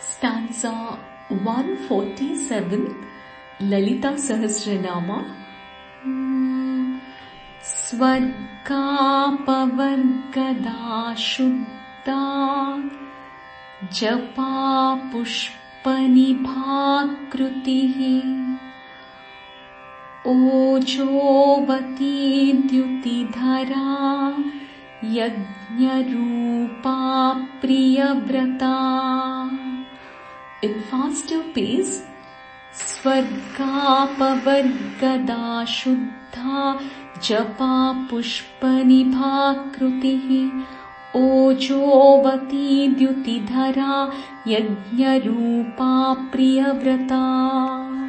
Stanza 147, Lalita Sahasranama. Svargāpavargadā Śuddhā Japāpuṣpanibhā krutihi Ojovati dyutidhara Yagnya rupa Priyavrathaa. In faster pace, Svargāpavargadā Śuddhā Japāpuṣpanibhā krutihi Ojovati dyutidhara Yagnya rupa Priyavrathaa.